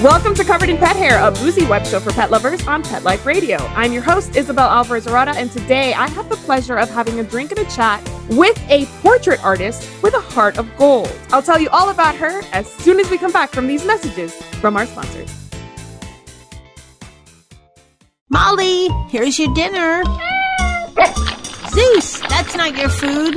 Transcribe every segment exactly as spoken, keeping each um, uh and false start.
Welcome to Covered in Pet Hair, a boozy web show for pet lovers on Pet Life Radio. I'm your host, Isabel Alvarez-Arada, and today I have the pleasure of having a drink and a chat with a portrait artist with a heart of gold. I'll tell you all about her as soon as we come back from these messages from our sponsors. Molly, here's your dinner. Zeus, that's not your food.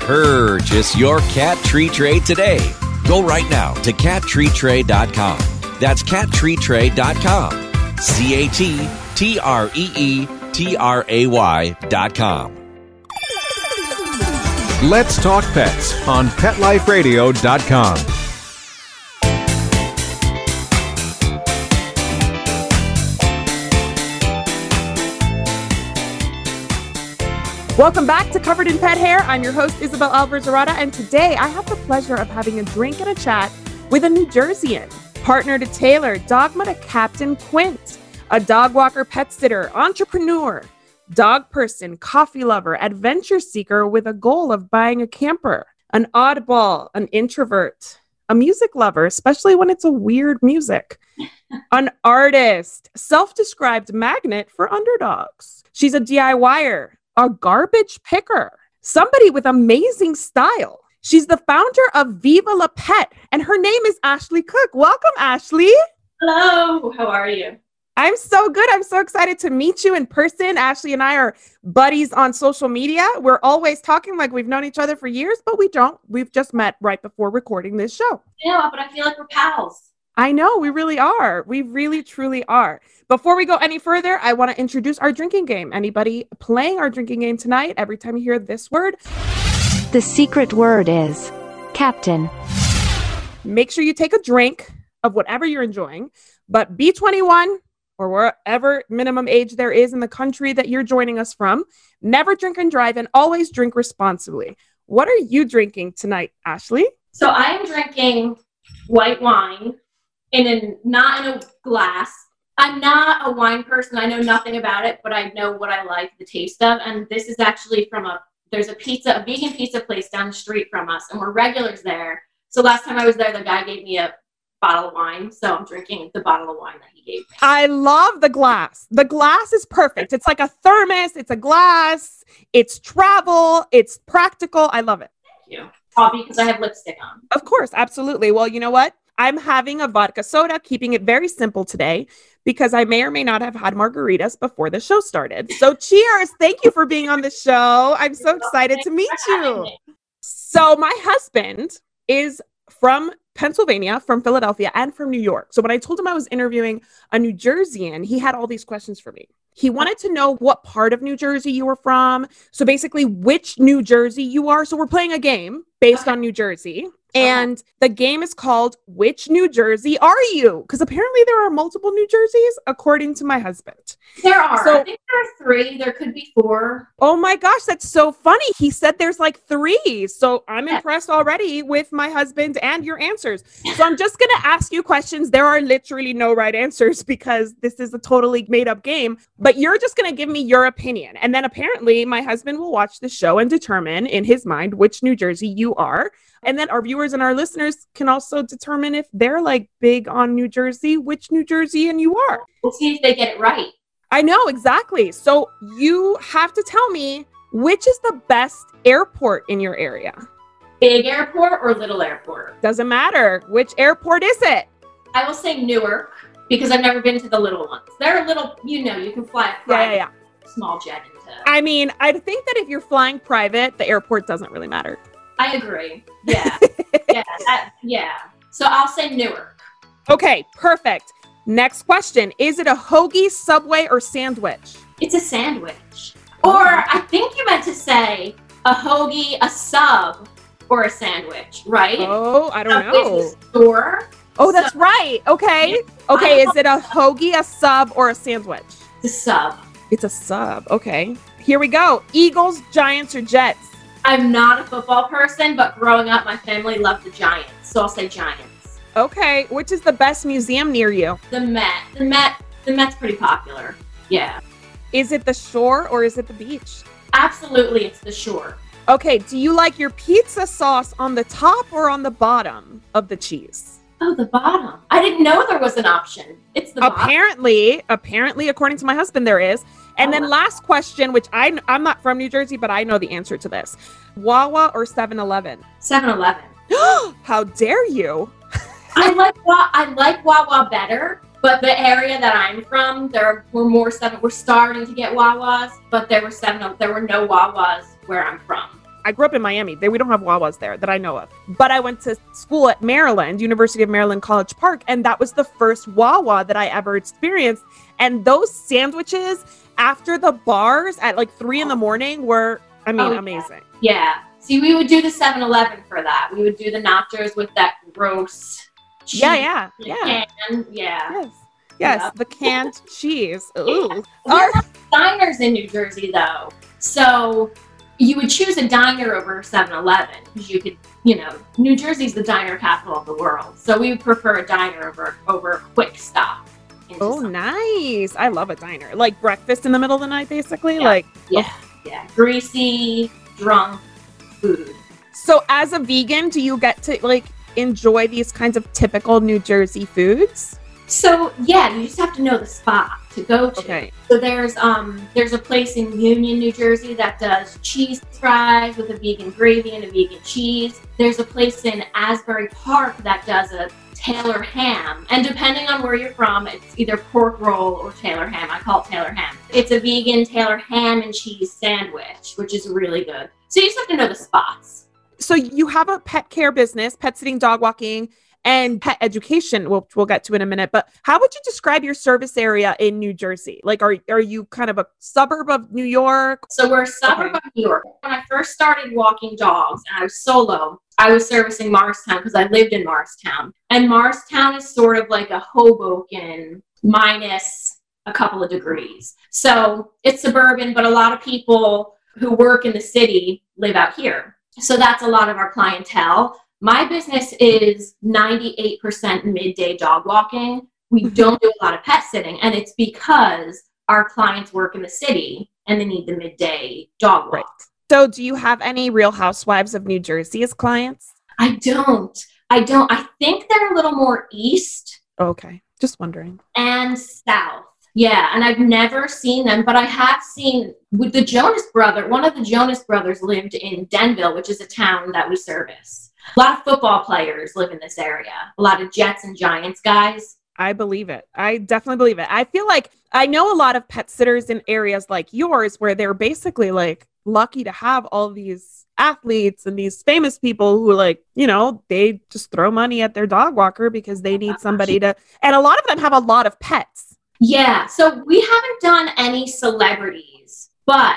Purchase your Cat Tree Tray today. Go right now to cat tree tray dot com. That's cat tree tray dot com. C A T T R E E T R A Y dot com. Let's Talk Pets on pet life radio dot com. Welcome back to Covered in Pet Hair. I'm your host, Isabel Alvarez-Arada, and today I have the pleasure of having a drink and a chat with a New Jerseyan, partner to Taylor, dogma to Captain Quint, a dog walker, pet sitter, entrepreneur, dog person, coffee lover, adventure seeker with a goal of buying a camper, an oddball, an introvert, a music lover, especially when it's a weird music, an artist, self-described magnet for underdogs. She's a D I Y er. A garbage picker, somebody with amazing style. She's the founder of Viva La Pet, and her name is Ashley Cook. Welcome, Ashley. Hello. How are you? I'm so good. I'm so excited to meet you in person. Ashley and I are buddies on social media. We're always talking like we've known each other for years, but we don't. We've just met right before recording this show. Yeah, but I feel like we're pals. I know, we really are. We really, truly are. Before we go any further, I want to introduce our drinking game. Anybody playing our drinking game tonight? Every time you hear this word, the secret word is captain. Make sure you take a drink of whatever you're enjoying, but be twenty-one or whatever minimum age there is in the country that you're joining us from. Never drink and drive, and always drink responsibly. What are you drinking tonight, Ashley? So I'm drinking white wine. In a, not in a glass. I'm not a wine person. I know nothing about it, but I know what I like the taste of. And this is actually from a, there's a pizza, a vegan pizza place down the street from us, and we're regulars there. So last time I was there, the guy gave me a bottle of wine. So I'm drinking the bottle of wine that he gave me. I love the glass. The glass is perfect. It's like a thermos. It's a glass. It's travel. It's practical. I love it. Thank you. Probably because I have lipstick on. Of course. Absolutely. Well, you know what? I'm having a vodka soda, keeping it very simple today because I may or may not have had margaritas before the show started. So cheers. Thank you for being on the show. I'm so excited to meet you. So my husband is from Pennsylvania, from Philadelphia, and from New York. So when I told him I was interviewing a New Jerseyan, he had all these questions for me. He wanted to know what part of New Jersey you were from. So basically which New Jersey you are. So we're playing a game based on New Jersey. And the game is called, Which New Jersey Are You? Because apparently there are multiple New Jerseys, according to my husband. There are. So, I think there are three. There could be four. Oh, my gosh. That's so funny. He said there's like three. So I'm yes. impressed already with my husband and your answers. So I'm just going to ask you questions. There are literally no right answers because this is a totally made up game. But you're just going to give me your opinion. And then apparently my husband will watch the show and determine in his mind which New Jersey you are. And then our viewers and our listeners can also determine if they're like big on New Jersey, which New Jersey and you are. We'll see if they get it right. I know, exactly. So you have to tell me which is the best airport in your area. Big airport or little airport? Doesn't matter. Which airport is it? I will say Newark because I've never been to the little ones. They're little, you know, you can fly a private, yeah, yeah, yeah. small jet into. I mean, I think that if you're flying private, the airport doesn't really matter. I agree. Yeah. yeah. I, yeah. So I'll say Newark. Okay, perfect. Next question. Is it a hoagie, Subway, or sandwich? It's a sandwich. Or I think you meant to say a hoagie, a sub, or a sandwich, right? Oh, I don't know. Is a store. Oh, that's so, right. Okay. Yeah. Okay, is it a hoagie, a sub, or a sandwich? It's a sub. It's a sub. Okay. Here we go. Eagles, Giants, or Jets? I'm not a football person, but growing up, my family loved the Giants, so I'll say Giants. Okay. Which is the best museum near you? The Met. The Met. The Met's pretty popular. Yeah. Is it the shore or is it the beach? Absolutely, it's the shore. Okay. Do you like your pizza sauce on the top or on the bottom of the cheese? Oh, the bottom. I didn't know there was an option. It's the apparently, bottom. Apparently, according to my husband, there is. And oh, then last question, which I, I'm not from New Jersey, but I know the answer to this. Wawa or seven eleven? seven eleven. How dare you? I like I like Wawa better, but the area that I'm from, there were more seven. We're starting to get Wawas, but there were seven. There were no Wawas where I'm from. I grew up in Miami. They, we don't have Wawas there that I know of. But I went to school at Maryland, University of Maryland College Park, and that was the first Wawa that I ever experienced. And those sandwiches after the bars at like three in the morning were, I mean, oh, yeah. amazing. Yeah. See, we would do the seven eleven for that. We would do the nachos with that gross cheese. Yeah, yeah, yeah. Can. Yeah. Yes, yes yeah. the canned cheese. Ooh. Yeah. We Our have diners in New Jersey, though. So... you would choose a diner over seven eleven because you could, you know, New Jersey's the diner capital of the world. So we would prefer a diner over, over a quick stop. Oh, something. Nice. I love a diner. Like breakfast in the middle of the night, basically. Yeah. Like, yeah, oh. yeah. Greasy, drunk food. So as a vegan, do you get to like enjoy these kinds of typical New Jersey foods? So yeah, you just have to know the spot to go to. Okay. So there's um there's a place in Union, New Jersey that does cheese fries with a vegan gravy and a vegan cheese. There's a place in Asbury Park that does a Taylor ham. And depending on where you're from, it's either pork roll or Taylor ham. I call it Taylor ham. It's a vegan Taylor ham and cheese sandwich, which is really good. So you just have to know the spots. So you have a pet care business, pet sitting, dog walking, and pet education, which we'll get to in a minute. But how would you describe your service area in New Jersey? Like, are, are you kind of a suburb of New York? So we're a suburb okay. of New York. When I first started walking dogs and I was solo, I was servicing Morristown because I lived in Morristown. And Morristown is sort of like a Hoboken minus a couple of degrees. So it's suburban, but a lot of people who work in the city live out here. So that's a lot of our clientele. My business is ninety-eight percent midday dog walking. We don't do a lot of pet sitting, and it's because our clients work in the city and they need the midday dog walk. Right. So do you have any Real Housewives of New Jersey as clients? I don't. I don't. I think they're a little more east. Okay. Just wondering. And south. Yeah. And I've never seen them, but I have seen with the Jonas brother. One of the Jonas brothers lived in Denville, which is a town that we service. A lot of football players live in this area. A lot of Jets and Giants guys. I believe it. I definitely believe it. I feel like I know a lot of pet sitters in areas like yours where they're basically like lucky to have all these athletes and these famous people who like, you know, they just throw money at their dog walker because they need somebody to, and a lot of them have a lot of pets. Yeah. So we haven't done any celebrities, but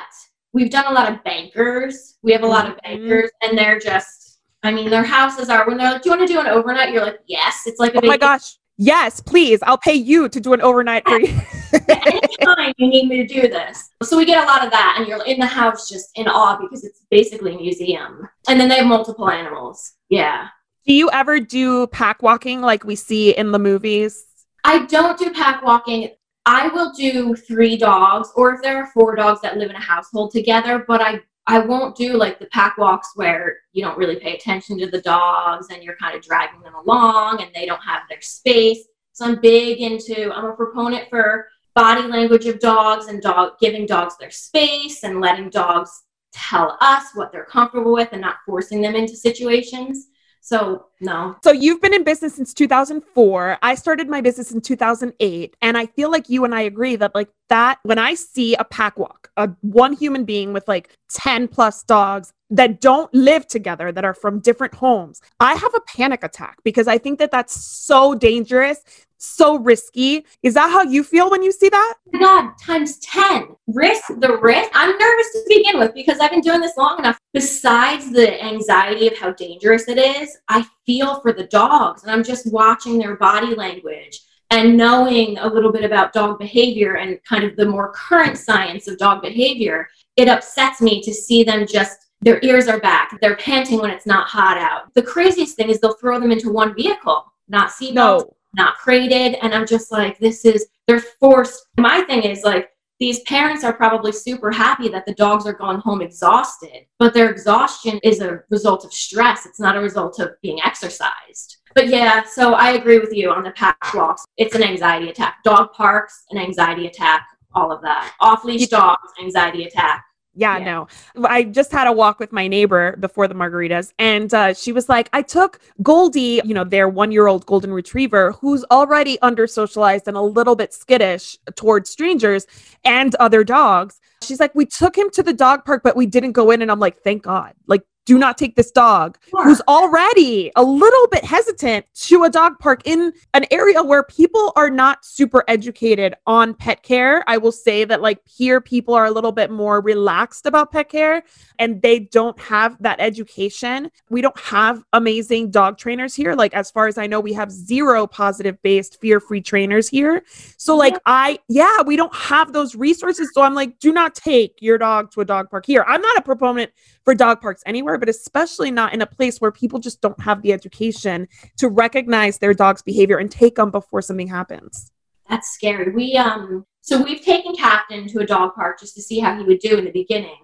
we've done a lot of bankers. We have a lot of bankers and they're just, I mean, their houses are, when they're like, do you want to do an overnight? You're like, yes. It's like a vacation. Oh my gosh. Yes, please. I'll pay you to do an overnight for you. Anytime you need me to do this. So we get a lot of that. And you're in the house just in awe because it's basically a museum. And then they have multiple animals. Yeah. Do you ever do pack walking like we see in the movies? I don't do pack walking. I will do three dogs or if there are four dogs that live in a household together, but I I won't do like the pack walks where you don't really pay attention to the dogs and you're kind of dragging them along and they don't have their space. So I'm big into, I'm a proponent for body language of dogs and dog giving dogs their space and letting dogs tell us what they're comfortable with and not forcing them into situations. So no. So you've been in business since two thousand four. I started my business in two thousand eight. And I feel like you and I agree that like that, when I see a pack walk, a one human being with like ten plus dogs, that don't live together, that are from different homes, I have a panic attack because I think that that's so dangerous, so risky. Is that how you feel when you see that? Oh my God, times ten. Risk, the risk. I'm nervous to begin with because I've been doing this long enough. Besides the anxiety of how dangerous it is, I feel for the dogs, and I'm just watching their body language and knowing a little bit about dog behavior and kind of the more current science of dog behavior. It upsets me to see them just, their ears are back, they're panting when it's not hot out. The craziest thing is they'll throw them into one vehicle, not seatbelts, no. not crated. And I'm just like, this is, they're forced. My thing is like, these parents are probably super happy that the dogs are going home exhausted, but their exhaustion is a result of stress. It's not a result of being exercised. But yeah, so I agree with you on the pack walks. It's an anxiety attack. Dog parks, an anxiety attack, all of that. Off-leash dogs, anxiety attack. Yeah, yeah, no. I just had a walk with my neighbor before the margaritas, and uh, she was like, I took Goldie, you know, their one-year-old golden retriever, who's already under-socialized and a little bit skittish towards strangers and other dogs. She's like, we took him to the dog park, but we didn't go in. And I'm like, thank God. Like, do not take this dog sure. who's already a little bit hesitant to a dog park in an area where people are not super educated on pet care. I will say that like here, people are a little bit more relaxed about pet care and they don't have that education. We don't have amazing dog trainers here. Like as far as I know, we have zero positive based fear-free trainers here. So like yeah. I, yeah, we don't have those resources. So I'm like, do not take your dog to a dog park here. I'm not a proponent for dog parks anywhere, but especially not in a place where people just don't have the education to recognize their dog's behavior and take them before something happens. That's scary. We, um, so we've taken Captain to a dog park just to see how he would do in the beginning.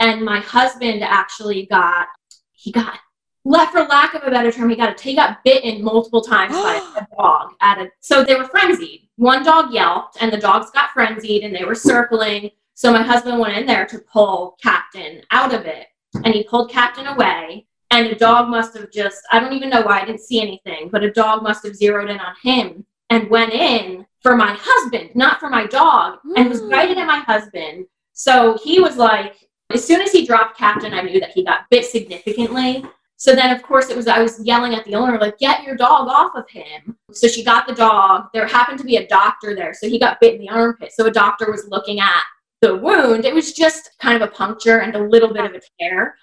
And my husband actually got, he got left for lack of a better term. He got, he got bitten multiple times by a dog at a, so they were frenzied. One dog yelped and the dogs got frenzied and they were circling. So my husband went in there to pull Captain out of it. And he pulled Captain away, and a dog must have just, I don't even know why, I didn't see anything, but a dog must have zeroed in on him and went in for my husband, not for my dog, mm. and was biting at my husband. So he was like, as soon as he dropped Captain, I knew that he got bit significantly. So then, of course, it was, I was yelling at the owner, like, get your dog off of him. So she got the dog. There happened to be a doctor there, so he got bit in the armpit. So a doctor was looking at the wound. It was just kind of a puncture and a little bit of a tear.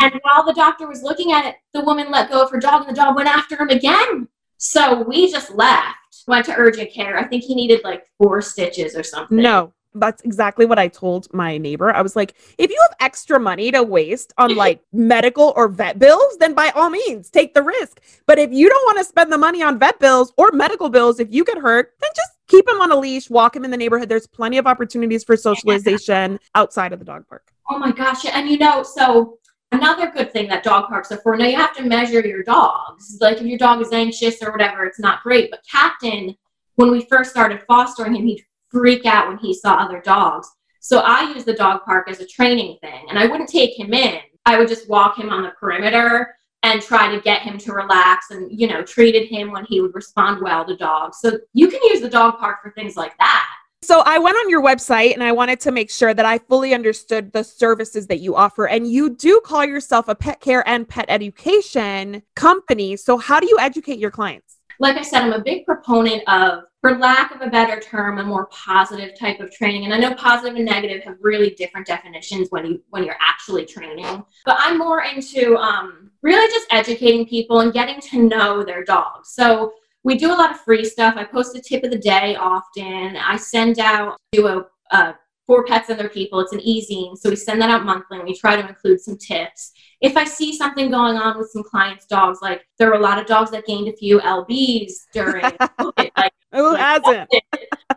And while the doctor was looking at it, the woman let go of her dog, and the dog went after him again. So we just left, went to urgent care. I think he needed like four stitches or something. No, that's exactly what I told my neighbor. I was like, if you have extra money to waste on like medical or vet bills, then by all means take the risk. But if you don't want to spend the money on vet bills or medical bills, if you get hurt, then just keep him on a leash, walk him in the neighborhood. There's plenty of opportunities for socialization outside of the dog park. Oh my gosh. And you know, so another good thing that dog parks are for, now you have to measure your dogs. Like if your dog is anxious or whatever, it's not great. But Captain, when we first started fostering him, he'd freak out when he saw other dogs. So I use the dog park as a training thing, and I wouldn't take him in. I would just walk him on the perimeter and try to get him to relax, and, you know, treated him when he would respond well to dogs. So you can use the dog park for things like that. So I went on your website and I wanted to make sure that I fully understood the services that you offer. And you do call yourself a pet care and pet education company. So how do you educate your clients? Like I said, I'm a big proponent of, for lack of a better term, a more positive type of training. And I know positive and negative have really different definitions when you, when you're actually training. But I'm more into um, really just educating people and getting to know their dogs. So we do a lot of free stuff. I post a tip of the day often. I send out do a, a For Pets and Their People. It's an e-zine. So we send that out monthly, and we try to include some tips. If I see something going on with some clients' dogs, like there were a lot of dogs that gained a few L Bs during COVID. Like, who hasn't?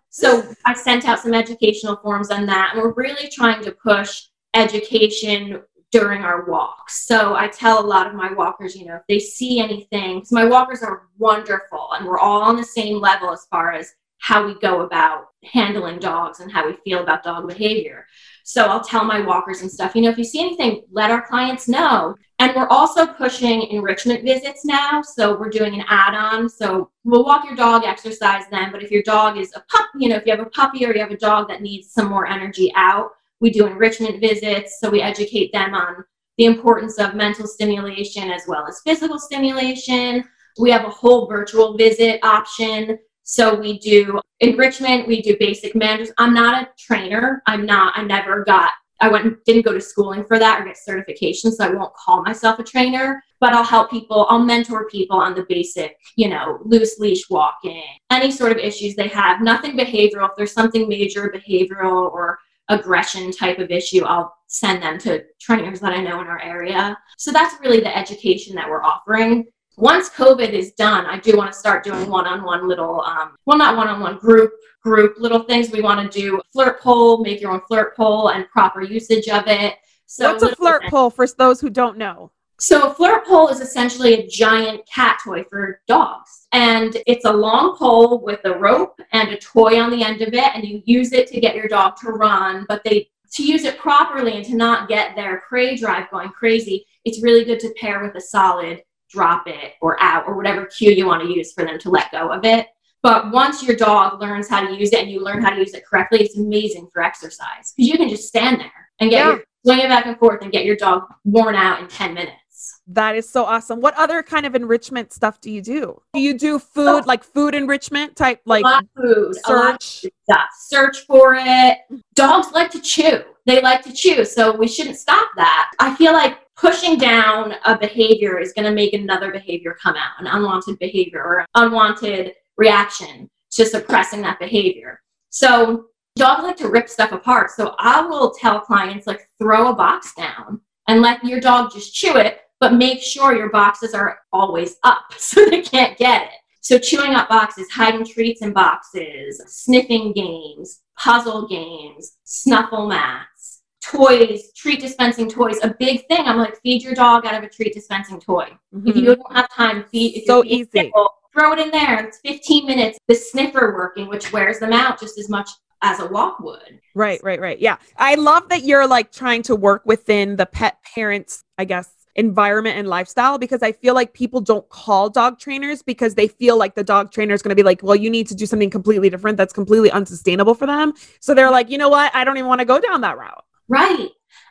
So I sent out some educational forms on that. And we're really trying to push education during our walks. So I tell a lot of my walkers, you know, if they see anything, because my walkers are wonderful and we're all on the same level as far as how we go about handling dogs and how we feel about dog behavior. So I'll tell my walkers and stuff, you know, if you see anything, let our clients know. And we're also pushing enrichment visits now. So we're doing an add-on. So we'll walk your dog, exercise them. But if your dog is a pup, you know, if you have a puppy or you have a dog that needs some more energy out, we do enrichment visits. So we educate them on the importance of mental stimulation as well as physical stimulation. We have a whole virtual visit option. So we do enrichment, we do basic manners. I'm not a trainer. I'm not, I never got, I went and didn't go to schooling for that or get certification. So I won't call myself a trainer, but I'll help people. I'll mentor people on the basic, you know, loose leash walking, any sort of issues they have, nothing behavioral. If there's something major behavioral or aggression type of issue, I'll send them to trainers that I know in our area. So that's really the education that we're offering. Once COVID is done, I do want to start doing one-on-one little, um, well, not one-on-one, group, group little things. We want to do flirt poll, make your own flirt poll and proper usage of it. So what's a flirt poll for those who don't know? So a flirt pole is essentially a giant cat toy for dogs. And it's a long pole with a rope and a toy on the end of it. And you use it to get your dog to run, but they to use it properly and to not get their prey drive going crazy, it's really good to pair with a solid drop it or out or whatever cue you want to use for them to let go of it. But once your dog learns how to use it and you learn how to use it correctly, it's amazing for exercise because you can just stand there and get yeah. your, swing it back and forth and get your dog worn out in ten minutes. That is so awesome. What other kind of enrichment stuff do you do? Do you do food, like food enrichment type, like a lot of food, search? A lot of stuff. Search for it. Dogs like to chew. They like to chew. So we shouldn't stop that. I feel like pushing down a behavior is going to make another behavior come out, an unwanted behavior or unwanted reaction to suppressing that behavior. So dogs like to rip stuff apart. So I will tell clients, like, throw a box down and let your dog just chew it, but make sure your boxes are always up so they can't get it. So chewing up boxes, hiding treats in boxes, sniffing games, puzzle games, snuffle mats, toys, treat dispensing toys, a big thing. I'm like, feed your dog out of a treat dispensing toy. Mm-hmm. If you don't have time, feed. If so easy. Simple, throw it in there. It's fifteen minutes. The sniffer working, which wears them out just as much as a walk would. Right, right, right. Yeah. I love that you're like trying to work within the pet parents, I guess, environment and lifestyle, because I feel like people don't call dog trainers because they feel like the dog trainer is going to be like, well, you need to do something completely different. That's completely unsustainable for them. So they're like, you know what? I don't even want to go down that route. Right.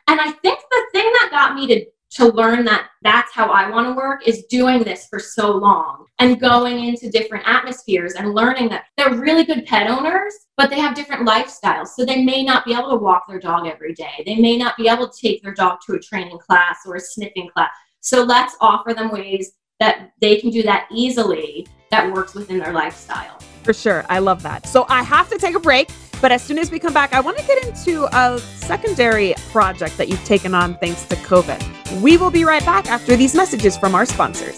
And I think the thing that got me to, to learn that that's how I want to work is doing this for so long and going into different atmospheres and learning that they're really good pet owners, but they have different lifestyles. So they may not be able to walk their dog every day. They may not be able to take their dog to a training class or a sniffing class. So let's offer them ways that they can do that easily that works within their lifestyle. For sure. I love that. So I have to take a break. But as soon as we come back, I want to get into a secondary project that you've taken on thanks to COVID. We will be right back after these messages from our sponsors.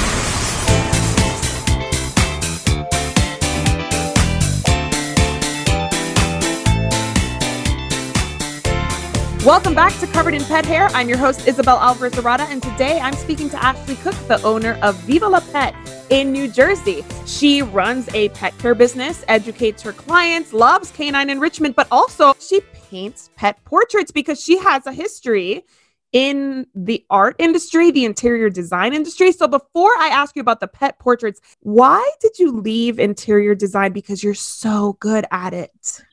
Welcome back to Covered in Pet Hair. I'm your host, Isabel Alvarez-Arada, and today I'm speaking to Ashley Cook, the owner of Viva La Pet in New Jersey. She runs a pet care business, educates her clients, loves canine enrichment, but also she paints pet portraits because she has a history in the art industry, the interior design industry. So before I ask you about the pet portraits, why did you leave interior design? Because you're so good at it.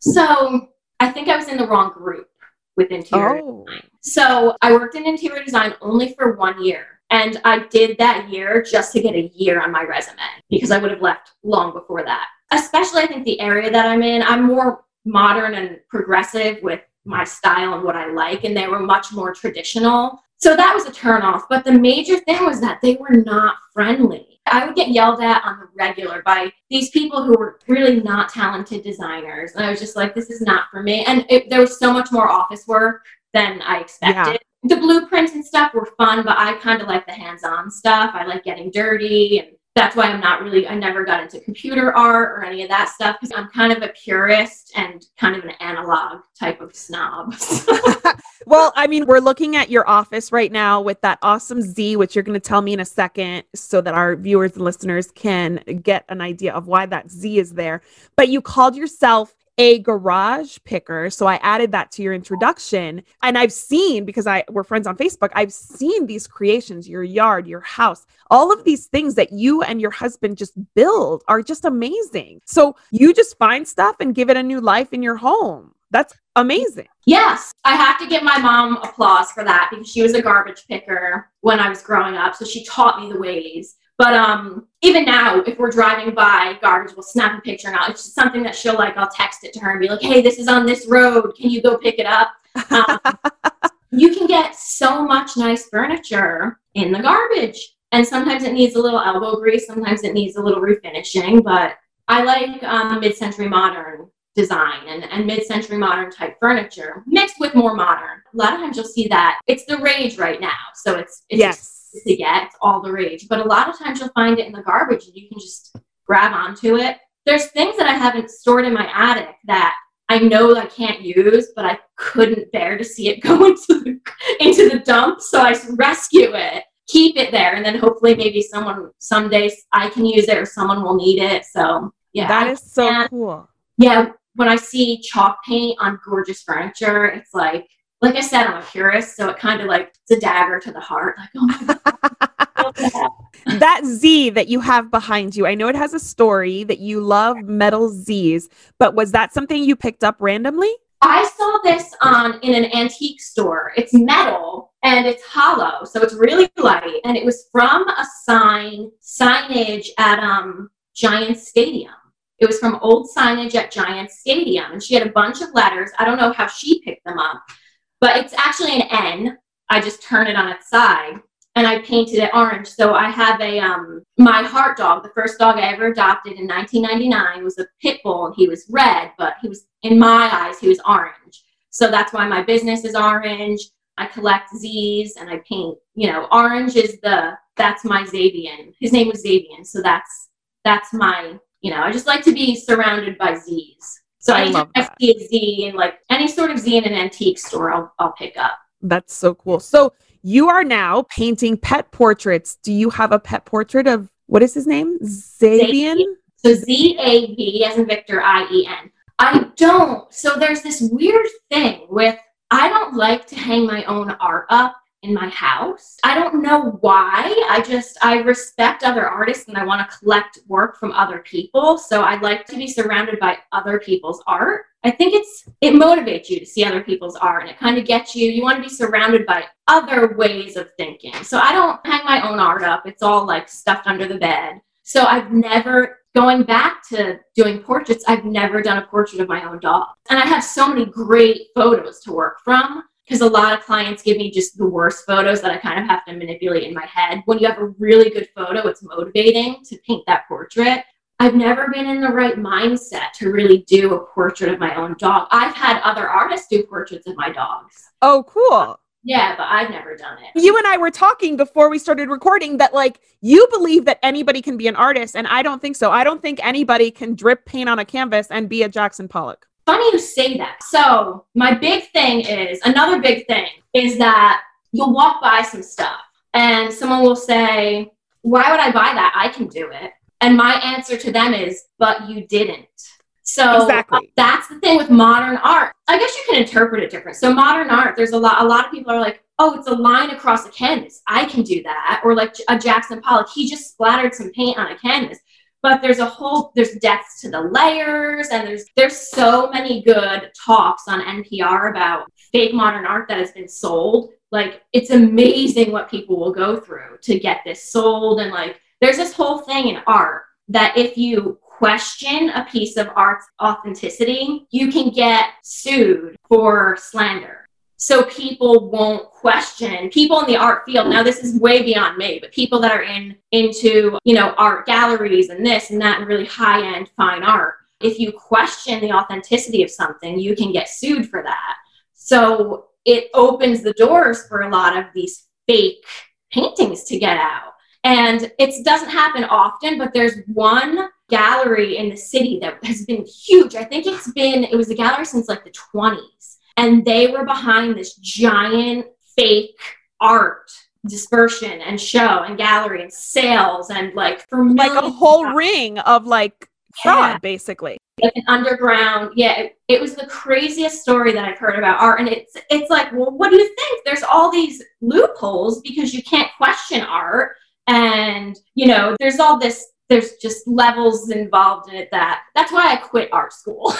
So I think I was in the wrong group with interior oh. design. So I worked in interior design only for one year. And I did that year just to get a year on my resume because I would have left long before that. Especially I think the area that I'm in, I'm more modern and progressive with my style and what I like. And they were much more traditional. So that was a turnoff. But the major thing was that they were not friendly. I would get yelled at on the regular by these people who were really not talented designers. And I was just like, this is not for me. And it, there was so much more office work than I expected. Yeah. The blueprints and stuff were fun, but I kind of like the hands-on stuff. I like getting dirty, and that's why I'm not really, I never got into computer art or any of that stuff, because I'm kind of a purist and kind of an analog type of snob. Well, I mean, we're looking at your office right now with that awesome Z, which you're going to tell me in a second so that our viewers and listeners can get an idea of why that Z is there. But you called yourself a garage picker. So I added that to your introduction, and I've seen, because I we're friends on Facebook, I've seen these creations, your yard, your house, all of these things that you and your husband just build are just amazing. So you just find stuff and give it a new life in your home. That's amazing. Yes. I have to give my mom applause for that, because she was a garbage picker when I was growing up. So she taught me the ways. But um, even now, if we're driving by garbage, we'll snap a picture, and I'll, it's just something that she'll like, I'll text it to her and be like, hey, this is on this road. Can you go pick it up? Um, you can get so much nice furniture in the garbage. And sometimes it needs a little elbow grease. Sometimes it needs a little refinishing. But I like um, mid-century modern design and, and mid-century modern type furniture mixed with more modern. A lot of times you'll see that. It's the rage right now. So it's, it's yes. to get all the rage, but a lot of times you'll find it in the garbage and you can just grab onto it. There's things that I haven't stored in my attic that I know I can't use, but I couldn't bear to see it go into the, into the dump. So I rescue it, keep it there. And then hopefully maybe someone someday I can use it or someone will need it. So yeah, that is so and, cool. Yeah. When I see chalk paint on gorgeous furniture, it's like, Like I said, I'm a purist, so it kind of like, it's a dagger to the heart. Like, oh my God. That Z that you have behind you, I know it has a story that you love metal Zs, but was that something you picked up randomly? I saw this on in an antique store. It's metal and it's hollow, so it's really light. And it was from a sign, signage at um, Giants Stadium. It was from old signage at Giants Stadium. And she had a bunch of letters. I don't know how she picked them up. But it's actually an N. I just turn it on its side and I painted it orange. So I have a, um, my heart dog, the first dog I ever adopted in nineteen ninety-nine was a pit bull, and he was red, but he was, in my eyes, he was orange. So that's why my business is orange. I collect Z's and I paint, you know, orange is the, that's my Zavian. His name was Zavian. So that's, that's my, you know, I just like to be surrounded by Z's. So I, I see a Z and like any sort of Z in an antique store, I'll, I'll pick up. That's so cool. So you are now painting pet portraits. Do you have a pet portrait of, what is his name? Zavian? So Z A V as in Victor, I E N. I don't. So there's this weird thing with, I don't like to hang my own art up in my house. I don't know why. I just, I respect other artists and I want to collect work from other people. So I like to be surrounded by other people's art. I think it's, it motivates you to see other people's art, and it kind of gets you, you want to be surrounded by other ways of thinking. So I don't hang my own art up. It's all like stuffed under the bed. So I've never, going back to doing portraits, I've never done a portrait of my own dog. And I have so many great photos to work from, because a lot of clients give me just the worst photos that I kind of have to manipulate in my head. When you have a really good photo, it's motivating to paint that portrait. I've never been in the right mindset to really do a portrait of my own dog. I've had other artists do portraits of my dogs. Oh, cool. Yeah, but I've never done it. You and I were talking before we started recording that, like, you believe that anybody can be an artist, and I don't think so. I don't think anybody can drip paint on a canvas and be a Jackson Pollock. Funny you say that. So my big thing is, another big thing is that you'll walk by some stuff and someone will say, why would I buy that? I can do it. And my answer to them is, but you didn't. So exactly. That's the thing with modern art. I guess you can interpret it different. So modern art, there's a lot, a lot of people are like, oh, it's a line across a canvas. I can do that. Or like a Jackson Pollock, he just splattered some paint on a canvas. But there's a whole, there's depths to the layers, and there's there's so many good talks on N P R about fake modern art that has been sold. Like, it's amazing what people will go through to get this sold. And like, there's this whole thing in art that if you question a piece of art's authenticity, you can get sued for slander. so people won't question people in the art field. Now, this is way beyond me, but people that are in into, you know, art galleries and this and that and really high-end fine art. If you question the authenticity of something, you can get sued for that. So it opens the doors for a lot of these fake paintings to get out. And it doesn't happen often, but there's one gallery in the city that has been huge. I think it's been, it was a gallery since like the twenties. And they were behind this giant fake art dispersion and show and gallery and sales and like for like a whole ring of like fraud, yeah. Basically. Like an underground, yeah, it, it was the craziest story that I've heard about art. And it's, it's like, well, what do you think? There's all these loopholes because you can't question art. And, you know, there's all this, there's just levels involved in it that, that's why I quit art school.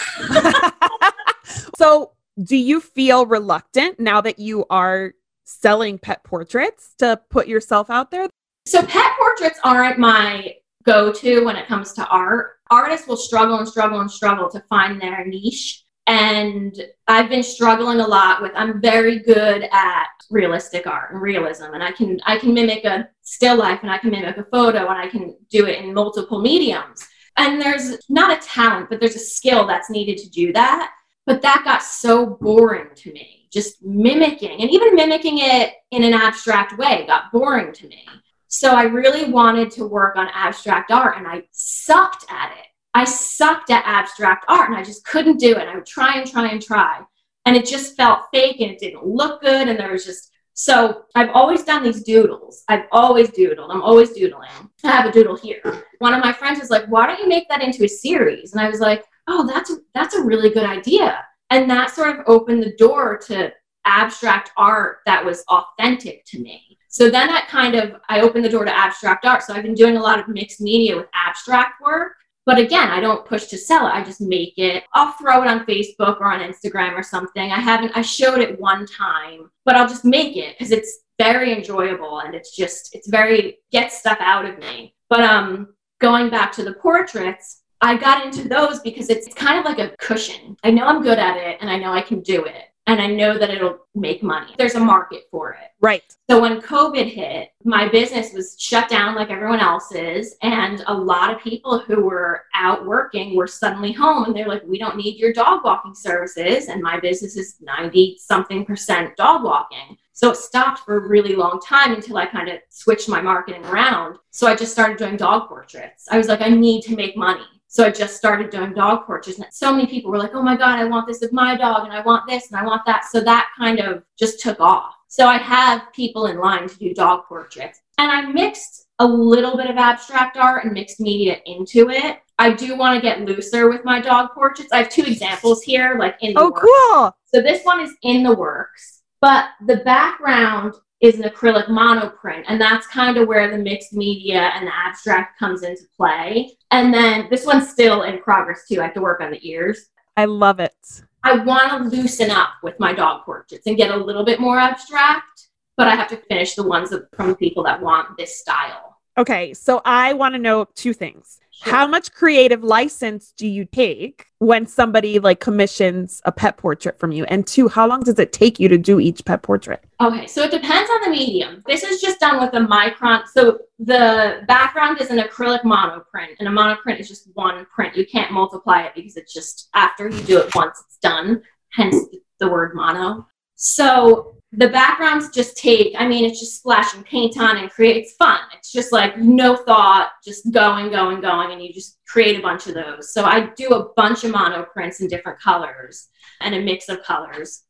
So do you feel reluctant now that you are selling pet portraits to put yourself out there? So pet portraits aren't my go-to when it comes to art. Artists will struggle and struggle and struggle to find their niche. And I've been struggling a lot with, I'm very good at realistic art and realism. And I can, I can mimic a still life and I can mimic a photo and I can do it in multiple mediums. And there's not a talent, but there's a skill that's needed to do that. But that got so boring to me, just mimicking, and even mimicking it in an abstract way got boring to me. So I really wanted to work on abstract art and I sucked at it. I sucked at abstract art and I just couldn't do it. I would try and try and try. And it just felt fake and it didn't look good. And there was just, so I've always done these doodles. I've always doodled. I'm always doodling. I have a doodle here. One of my friends was like, why don't you make that into a series? And I was like, oh, that's a, that's a really good idea. And that sort of opened the door to abstract art that was authentic to me. So then I kind of, I opened the door to abstract art. So I've been doing a lot of mixed media with abstract work. But again, I don't push to sell it. I just make it. I'll throw it on Facebook or on Instagram or something. I haven't, I showed it one time, but I'll just make it because it's very enjoyable and it's just, it's very, gets stuff out of me. But um, going back to the portraits, I got into those because it's kind of like a cushion. I know I'm good at it and I know I can do it. And I know that it'll make money. There's a market for it. Right. So when COVID hit, my business was shut down like everyone else's. And a lot of people who were out working were suddenly home. And they're like, we don't need your dog walking services. And my business is ninety something percent dog walking. So it stopped for a really long time until I kind of switched my marketing around. So I just started doing dog portraits. I was like, I need to make money. So I just started doing dog portraits. And so many people were like, oh my God, I want this of my dog and I want this and I want that. So that kind of just took off. So I have people in line to do dog portraits. And I mixed a little bit of abstract art and mixed media into it. I do want to get looser with my dog portraits. I have two examples here, like in the oh, works. Cool. So this one is in the works, but the background is an acrylic monoprint. And that's kind of where the mixed media and the abstract comes into play. And then this one's still in progress too. I have to work on the ears. I love it. I want to loosen up with my dog portraits and get a little bit more abstract, but I have to finish the ones from people that want this style. Okay. So I want to know two things. Sure. How much creative license do you take when somebody like commissions a pet portrait from you? And two, how long does it take you to do each pet portrait? Okay. So it depends on the medium. This is just done with a micron. So the background is an acrylic monoprint, and a monoprint is just one print. You can't multiply it because it's just after you do it once, it's done. Hence the word mono. So the backgrounds just take, I mean, it's just splashing paint on and create, it's fun. It's just like no thought, just going, going, going, and you just create a bunch of those. So I do a bunch of monoprints in different colors and a mix of colors.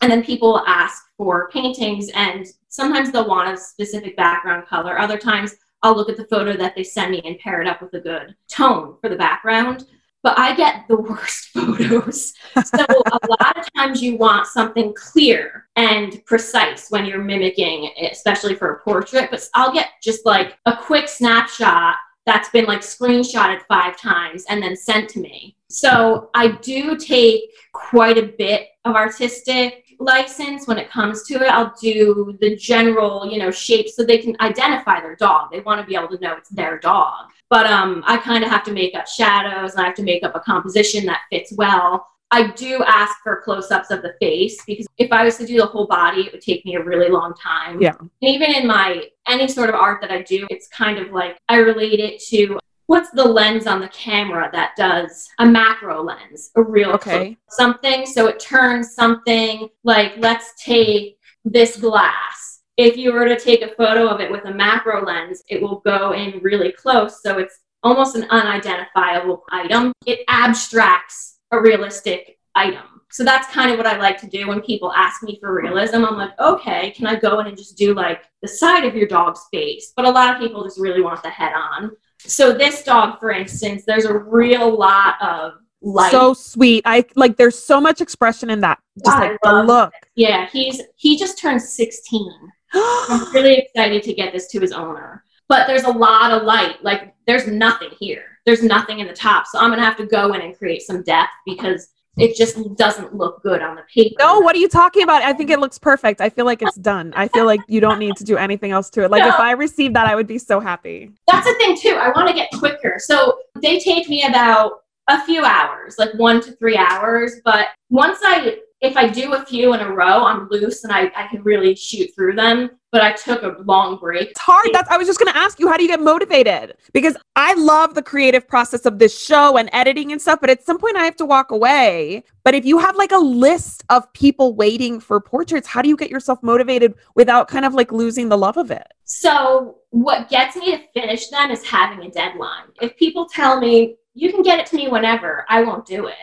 And then people ask for paintings and sometimes they'll want a specific background color. Other times I'll look at the photo that they send me and pair it up with a good tone for the background. But I get the worst photos. So a lot of times you want something clear and precise when you're mimicking, especially for a portrait. But I'll get just like a quick snapshot that's been like screenshotted five times and then sent to me. So I do take quite a bit of artistic license when it comes to it. I'll do the general, you know, shape so they can identify their dog. They want to be able to know it's their dog. But um, I kind of have to make up shadows and I have to make up a composition that fits well. I do ask for close-ups of the face, because if I was to do the whole body, it would take me a really long time. Yeah. And even in my, any sort of art that I do, it's kind of like, I relate it to what's the lens on the camera that does a macro lens, a real okay. something. So it turns something like, let's take this glass. If you were to take a photo of it with a macro lens, it will go in really close. So it's almost an unidentifiable item. It abstracts a realistic item. So that's kind of what I like to do when people ask me for realism. I'm like, okay, can I go in and just do like the side of your dog's face? But a lot of people just really want the head on. So this dog, for instance, there's a real lot of light. So sweet. I like, there's so much expression in that. Just wow, like the look. It. Yeah. He's, he just turned sixteen. I'm really excited to get this to his owner. But there's a lot of light. Like, there's nothing here. There's nothing in the top. So I'm going to have to go in and create some depth, because it just doesn't look good on the paper. No, what are you talking about? I think it looks perfect. I feel like it's done. I feel like you don't need to do anything else to it. Like, no. If I received that, I would be so happy. That's the thing, too. I want to get quicker. So they take me about a few hours, like one to three hours. But once I... if I do a few in a row, I'm loose and I, I can really shoot through them. But I took a long break. It's hard. That's, I was just going to ask you, how do you get motivated? Because I love the creative process of this show and editing and stuff, but at some point I have to walk away. But if you have like a list of people waiting for portraits, how do you get yourself motivated without kind of like losing the love of it? So what gets me to finish them is having a deadline. If people tell me, you can get it to me whenever, I won't do it.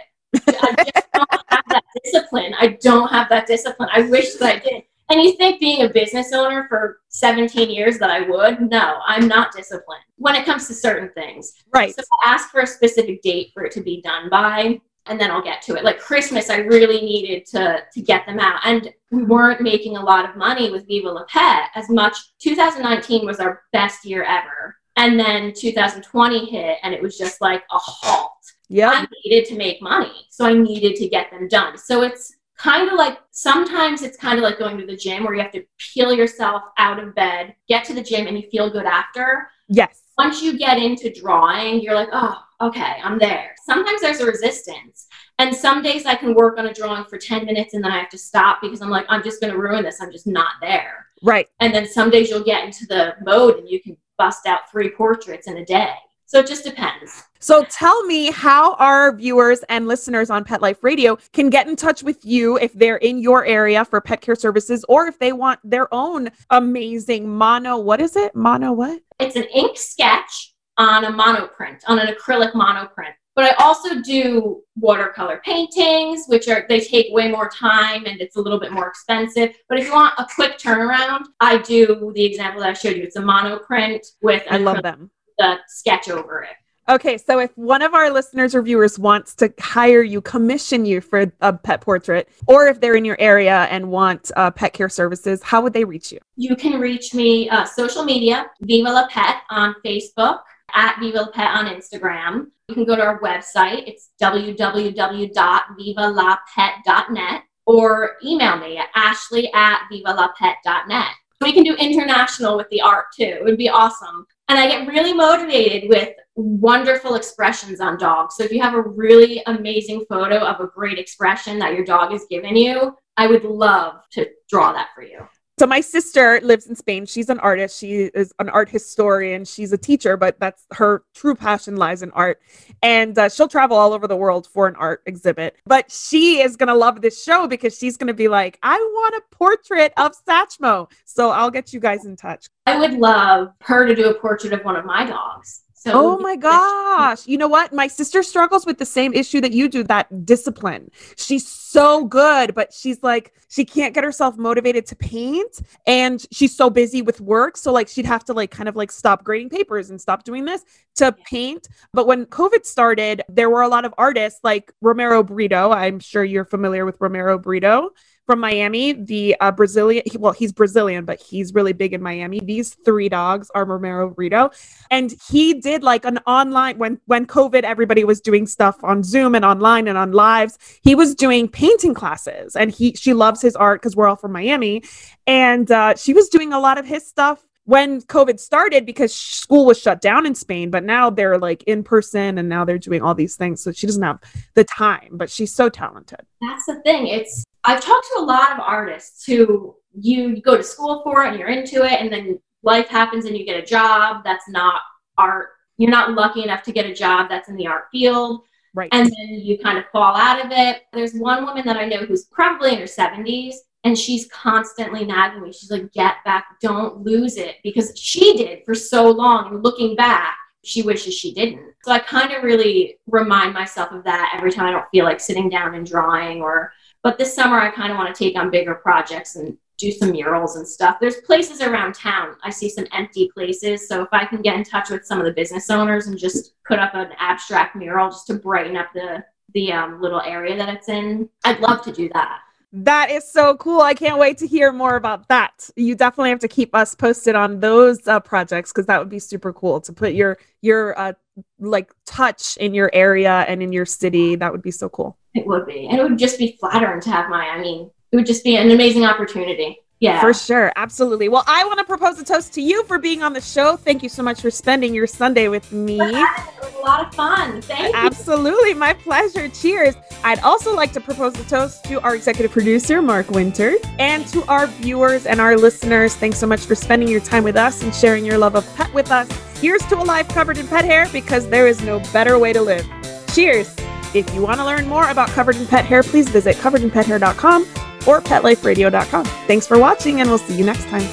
I just don't have that discipline. I don't have that discipline. I wish that I did. And you think being a business owner for seventeen years that I would? No, I'm not disciplined when it comes to certain things. Right. So I ask for a specific date for it to be done by, and then I'll get to it. Like Christmas, I really needed to, to get them out. And we weren't making a lot of money with Viva La Pet as much. two thousand nineteen was our best year ever. And then two thousand twenty hit, and it was just like a halt. Yeah, I needed to make money, so I needed to get them done. So it's kind of like, sometimes it's kind of like going to the gym, where you have to peel yourself out of bed, get to the gym, and you feel good after. Yes. Once you get into drawing, you're like, oh, okay, I'm there. Sometimes there's a resistance. And some days I can work on a drawing for ten minutes and then I have to stop, because I'm like, I'm just going to ruin this. I'm just not there. Right. And then some days you'll get into the mode and you can bust out three portraits in a day. So it just depends. So tell me, how our viewers and listeners on Pet Life Radio can get in touch with you if they're in your area for pet care services, or if they want their own amazing mono, what is it? Mono what? It's an ink sketch on a monoprint, on an acrylic monoprint. But I also do watercolor paintings, which are, they take way more time and it's a little bit more expensive. But if you want a quick turnaround, I do the example that I showed you. It's a monoprint with I love them. The sketch over it. Okay, so if one of our listeners or viewers wants to hire you, commission you for a pet portrait, or if they're in your area and want uh, pet care services, how would they reach you? You can reach me uh, social media, Viva La Pet on Facebook, at Viva La Pet on Instagram. You can go to our website. It's w w w dot viva la pet dot net, or email me at ashley at viva la pet dot net. We can do international with the art too. It would be awesome. And I get really motivated with wonderful expressions on dogs. So if you have a really amazing photo of a great expression that your dog has given you, I would love to draw that for you. So my sister lives in Spain. She's an artist. She is an art historian. She's a teacher, but that's her true passion lies in art. And uh, she'll travel all over the world for an art exhibit. But she is going to love this show, because she's going to be like, I want a portrait of Satchmo. So I'll get you guys in touch. I would love her to do a portrait of one of my dogs. So oh my gosh. You know what? My sister struggles with the same issue that you do, that discipline. She's so good, but she's like, she can't get herself motivated to paint, and she's so busy with work. So like, she'd have to like, kind of like stop grading papers and stop doing this to paint. But when COVID started, there were a lot of artists like Romero Britto. I'm sure you're familiar with Romero Britto. From Miami, the uh, Brazilian, he, well, he's Brazilian, but he's really big in Miami. These three dogs are Romero Britto. And he did like an online, when, when COVID, everybody was doing stuff on Zoom and online and on lives. He was doing painting classes, and he, she loves his art because we're all from Miami. And uh, she was doing a lot of his stuff when COVID started, because school was shut down in Spain, but now they're like in person and now they're doing all these things. So she doesn't have the time, but she's so talented. That's the thing. It's, I've talked to a lot of artists who you go to school for and you're into it, and then life happens and you get a job that's not art. You're not lucky enough to get a job that's in the art field. Right. And then you kind of fall out of it. There's one woman that I know who's probably in her seventies, and she's constantly nagging me. She's like, get back, don't lose it. Because she did for so long. And looking back, she wishes she didn't. So I kind of really remind myself of that every time I don't feel like sitting down and drawing. Or, but this summer, I kind of want to take on bigger projects and do some murals and stuff. There's places around town. I see some empty places. So if I can get in touch with some of the business owners and just put up an abstract mural just to brighten up the, the um, little area that it's in, I'd love to do that. That is so cool. I can't wait to hear more about that. You definitely have to keep us posted on those uh, projects, because that would be super cool to put your, your uh, like touch in your area and in your city. That would be so cool. It would be. And it would just be flattering to have my, I mean, it would just be an amazing opportunity. Yeah, for sure. Absolutely. Well, I want to propose a toast to you for being on the show. Thank you so much for spending your Sunday with me. It was a lot of fun. Thank you. Absolutely. My pleasure. Cheers. I'd also like to propose a toast to our executive producer, Mark Winter, and to our viewers and our listeners. Thanks so much for spending your time with us and sharing your love of pet with us. Here's to a life covered in pet hair, because there is no better way to live. Cheers. If you want to learn more about Covered in Pet Hair, please visit covered in pet hair dot com. or pet life radio dot com. Thanks for watching, and we'll see you next time.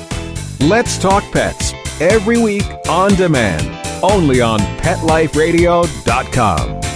Let's Talk Pets, every week on demand, only on pet life radio dot com.